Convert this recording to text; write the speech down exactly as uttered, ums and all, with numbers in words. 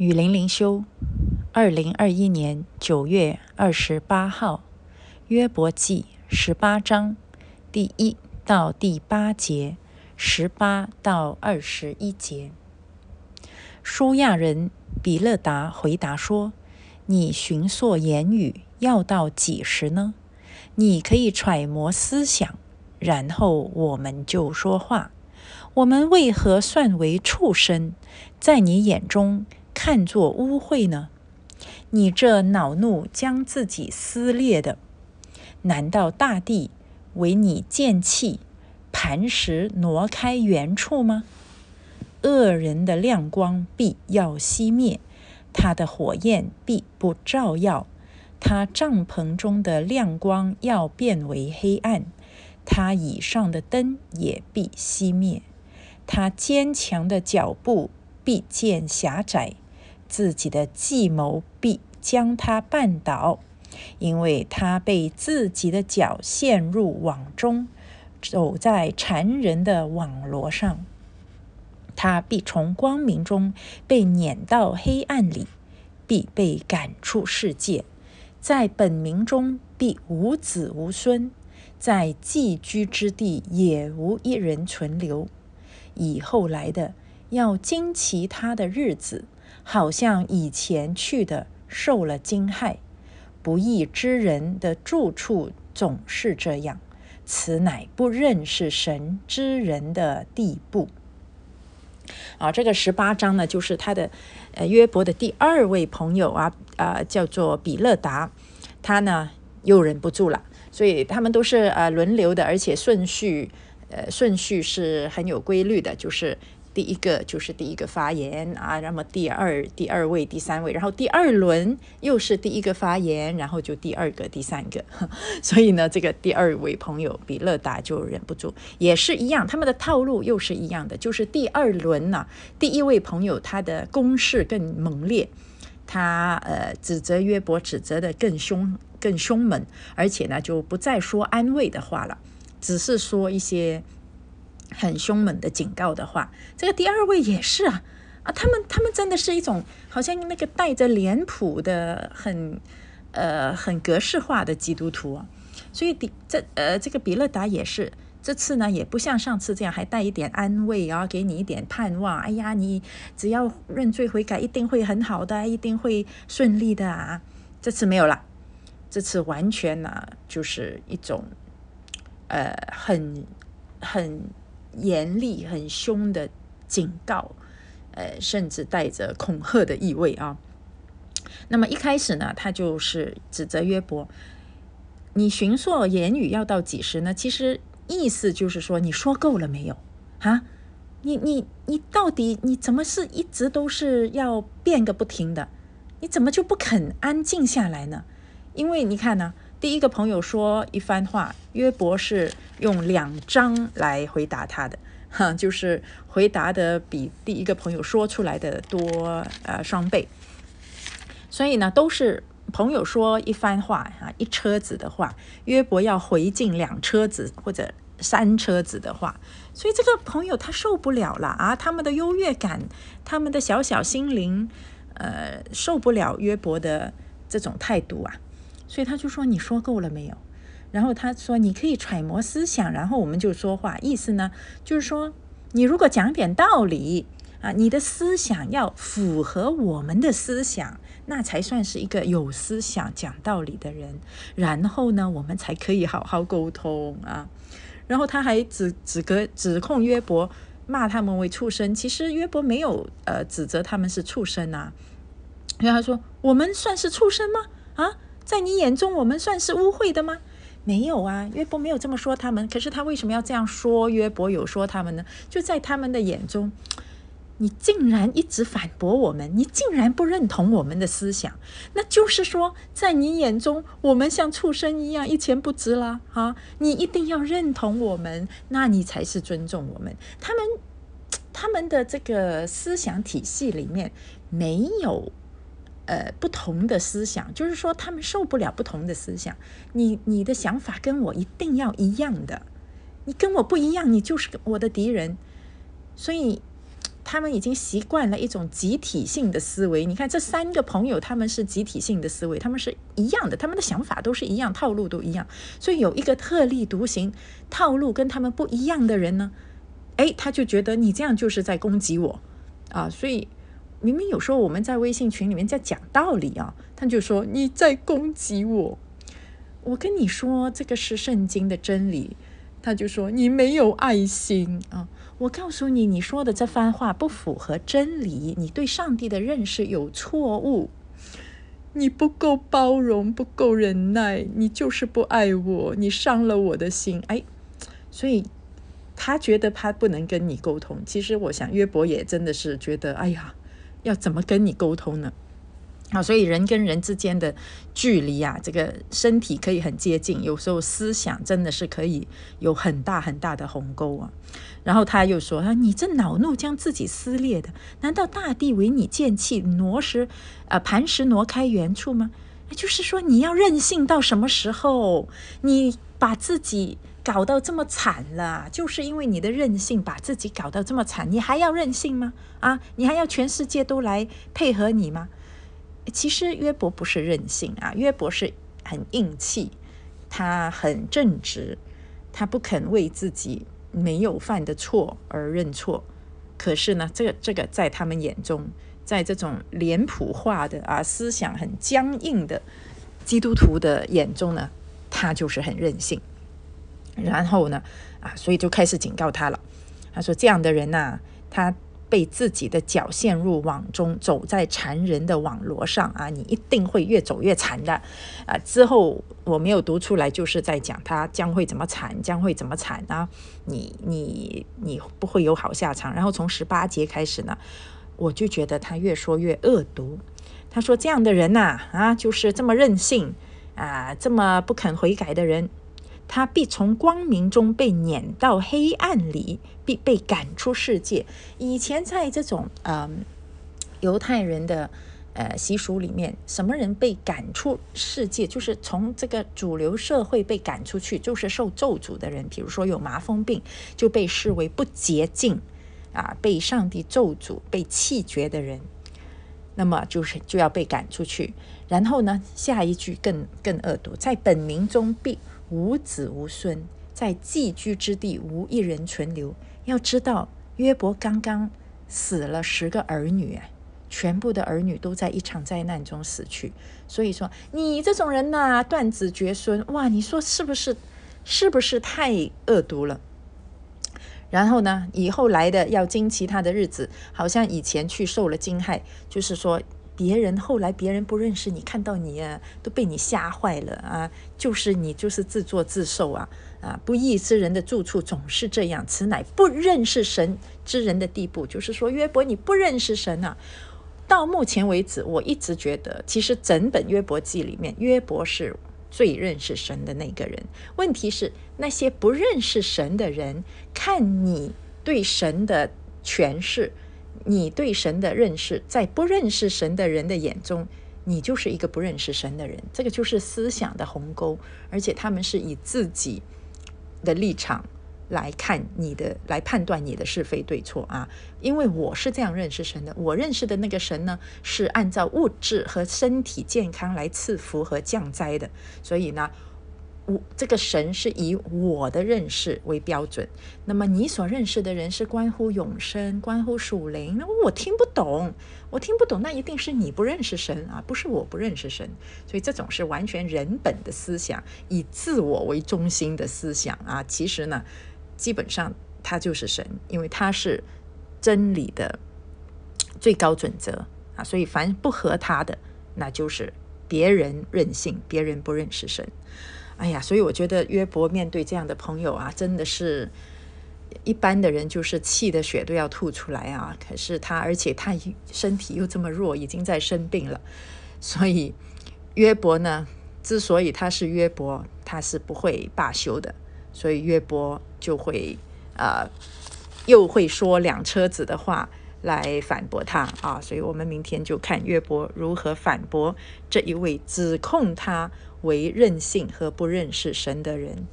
雨林灵修，二零二一年九月二十八号，约伯记十八章第一到第八节，十八到二十一节。书亚人比勒达回答说：“你寻索言语要到几时呢？你可以揣摩思想，然后我们就说话。我们为何算为畜生，在你眼中？”看作污秽呢？你这恼怒将自己撕裂的，难道大地为你剑气，磐石挪开原处吗？恶人的亮光必要熄灭，他的火焰必不照耀，他帐篷中的亮光要变为黑暗，他以上的灯也必熄灭，他坚强的脚步必见狭窄。自己的计谋必将他绊倒，因为他被自己的脚陷入网中，走在缠人的网罗上。他必从光明中被撵到黑暗里，必被赶出世界。在本民中必无子无孙，在寄居之地也无一人存留。以后来的要惊奇他的日子，好像以前去的受了惊骇。不义之人的住处总是这样，此乃不认识神之人的地步。啊，这个十八章呢，就是他的呃约伯的第二位朋友啊啊、呃、叫做比勒达，他呢又忍不住了，所以他们都是呃轮流的，而且顺序呃顺序是很有规律的，就是。第一个就是第一个发言啊，那么第二第二位第三位，然后第二轮又是第一个发言，然后就第二个第三个所以呢这个第二位朋友比勒达就忍不住，也是一样，他们的套路又是一样的，就是第二轮呢、啊，第一位朋友他的攻势更猛烈，他呃指责约伯指责的更凶更凶猛，而且呢就不再说安慰的话了，只是说一些很凶猛的警告的话。这个第二位也是啊啊，他们他们真的是一种好像那个带着脸谱的很呃很格式化的基督徒啊，所以这呃这个比勒达也是这次呢也不像上次这样还带一点安慰啊，给你一点盼望，哎呀你只要认罪悔改一定会很好的，一定会顺利的啊，这次没有了，这次完全呢、啊、就是一种呃很很严厉很凶的警告，呃，甚至带着恐吓的意味啊。那么一开始呢，他就是指责约伯：“你寻索言语要到几时呢？”其实意思就是说，你说够了没有啊？你你你到底你怎么是一直都是要变个不停的？你怎么就不肯安静下来呢？因为你看呢、啊。第一个朋友说一番话，约伯是用两章来回答他的，哈，就是回答的比第一个朋友说出来的多呃双倍。所以呢，都是朋友说一番话啊，一车子的话，约伯要回敬两车子或者三车子的话，所以这个朋友他受不了了啊，他们的优越感，他们的小小心灵，呃，受不了约伯的这种态度啊。所以他就说你说够了没有，然后他说你可以揣摩思想，然后我们就说话，意思呢就是说你如果讲点道理啊，你的思想要符合我们的思想，那才算是一个有思想讲道理的人，然后呢我们才可以好好沟通啊。然后他还指指责指控约伯骂他们为畜生，其实约伯没有呃指责他们是畜生啊，因为他说我们算是畜生吗啊？在你眼中我们算是污秽的吗？没有啊，约伯没有这么说他们，可是他为什么要这样说约伯有说他们呢？就在他们的眼中，你竟然一直反驳我们，你竟然不认同我们的思想，那就是说在你眼中我们像畜生一样一钱不值啦啊！你一定要认同我们，那你才是尊重我们。他们他们的这个思想体系里面没有呃，不同的思想，就是说他们受不了不同的思想。你你的想法跟我一定要一样的，你跟我不一样，你就是我的敌人。所以他们已经习惯了一种集体性的思维。你看这三个朋友，他们是集体性的思维，他们是一样的，他们的想法都是一样，套路都一样。所以有一个特立独行，套路跟他们不一样的人呢，哎，他就觉得你这样就是在攻击我啊。所以明明有时候我们在微信群里面在讲道理啊，他就说你在攻击我，我跟你说这个是圣经的真理，他就说你没有爱心啊！我告诉你，你说的这番话不符合真理，你对上帝的认识有错误，你不够包容，不够忍耐，你就是不爱我，你伤了我的心。哎，所以他觉得他不能跟你沟通。其实我想约伯也真的是觉得，哎呀，要怎么跟你沟通呢？啊，所以人跟人之间的距离啊，这个身体可以很接近，有时候思想真的是可以有很大很大的鸿沟啊。然后他又说，啊，你这恼怒将自己撕裂的，难道大地为你剑气挪石、呃、磐石挪开原处吗？就是说你要任性到什么时候？你把自己搞到这么惨了，就是因为你的任性把自己搞到这么惨，你还要任性吗？啊，你还要全世界都来配合你吗？其实约伯不是任性啊，约伯是很硬气，他很正直，他不肯为自己没有犯的错而认错。可是呢，这个这个在他们眼中，在这种脸谱化的啊思想很僵硬的基督徒的眼中呢，他就是很任性。然后呢，啊，所以就开始警告他了。他说这样的人啊，他被自己的脚陷入网中，走在缠人的网罗上啊，你一定会越走越缠的啊。之后我没有读出来，就是在讲他将会怎么缠，将会怎么缠啊，你你你不会有好下场。然后从十八节开始呢，我就觉得他越说越恶毒。他说这样的人啊，啊，就是这么任性啊，这么不肯悔改的人，他必从光明中被撵到黑暗里，必被赶出世界。以前在这种、呃、犹太人的、呃、习俗里面，什么人被赶出世界，就是从这个主流社会被赶出去，就是受咒诅的人。比如说有麻风病就被视为不洁净、啊、被上帝咒诅被弃绝的人，那么就是就要被赶出去。然后呢，下一句更更恶毒，在本民中必无子无孙，在寄居之地无一人存留。要知道约伯刚刚死了十个儿女、啊、全部的儿女都在一场灾难中死去。所以说你这种人啊，断子绝孙，哇，你说是不是是不是太恶毒了？然后呢，以后来的要惊奇他的日子，好像以前去受了惊骇，就是说别人后来别人不认识你，看到你、啊、都被你吓坏了啊！就是你就是自作自受啊！啊，不义之人的住处总是这样，此乃不认识神之人的地步。就是说约伯你不认识神啊！到目前为止，我一直觉得，其实整本约伯记里面，约伯是最认识神的那个人。问题是那些不认识神的人，看你对神的诠释，你对神的认识，在不认识神的人的眼中，你就是一个不认识神的人。这个就是思想的鸿沟，而且他们是以自己的立场来看你的，来判断你的是非对错啊。因为我是这样认识神的，我认识的那个神呢，是按照物质和身体健康来赐福和降灾的，所以呢，这个神是以我的认识为标准。那么你所认识的人是关乎永生，关乎属灵，那我听不懂，我听不懂，那一定是你不认识神啊，不是我不认识神。所以这种是完全人本的思想，以自我为中心的思想啊。其实呢，基本上他就是神，因为他是真理的最高准则啊。所以凡不合他的，那就是别人任性，别人不认识神。哎呀，所以我觉得约伯面对这样的朋友啊，真的是一般的人就是气的血都要吐出来啊。可是他，而且他身体又这么弱，已经在生病了。所以约伯呢，之所以他是约伯，他是不会罢休的。所以约伯就会呃，又会说两车子的话来反驳他啊。所以我们明天就看约伯如何反驳这一位指控他为任性和不认识神的人。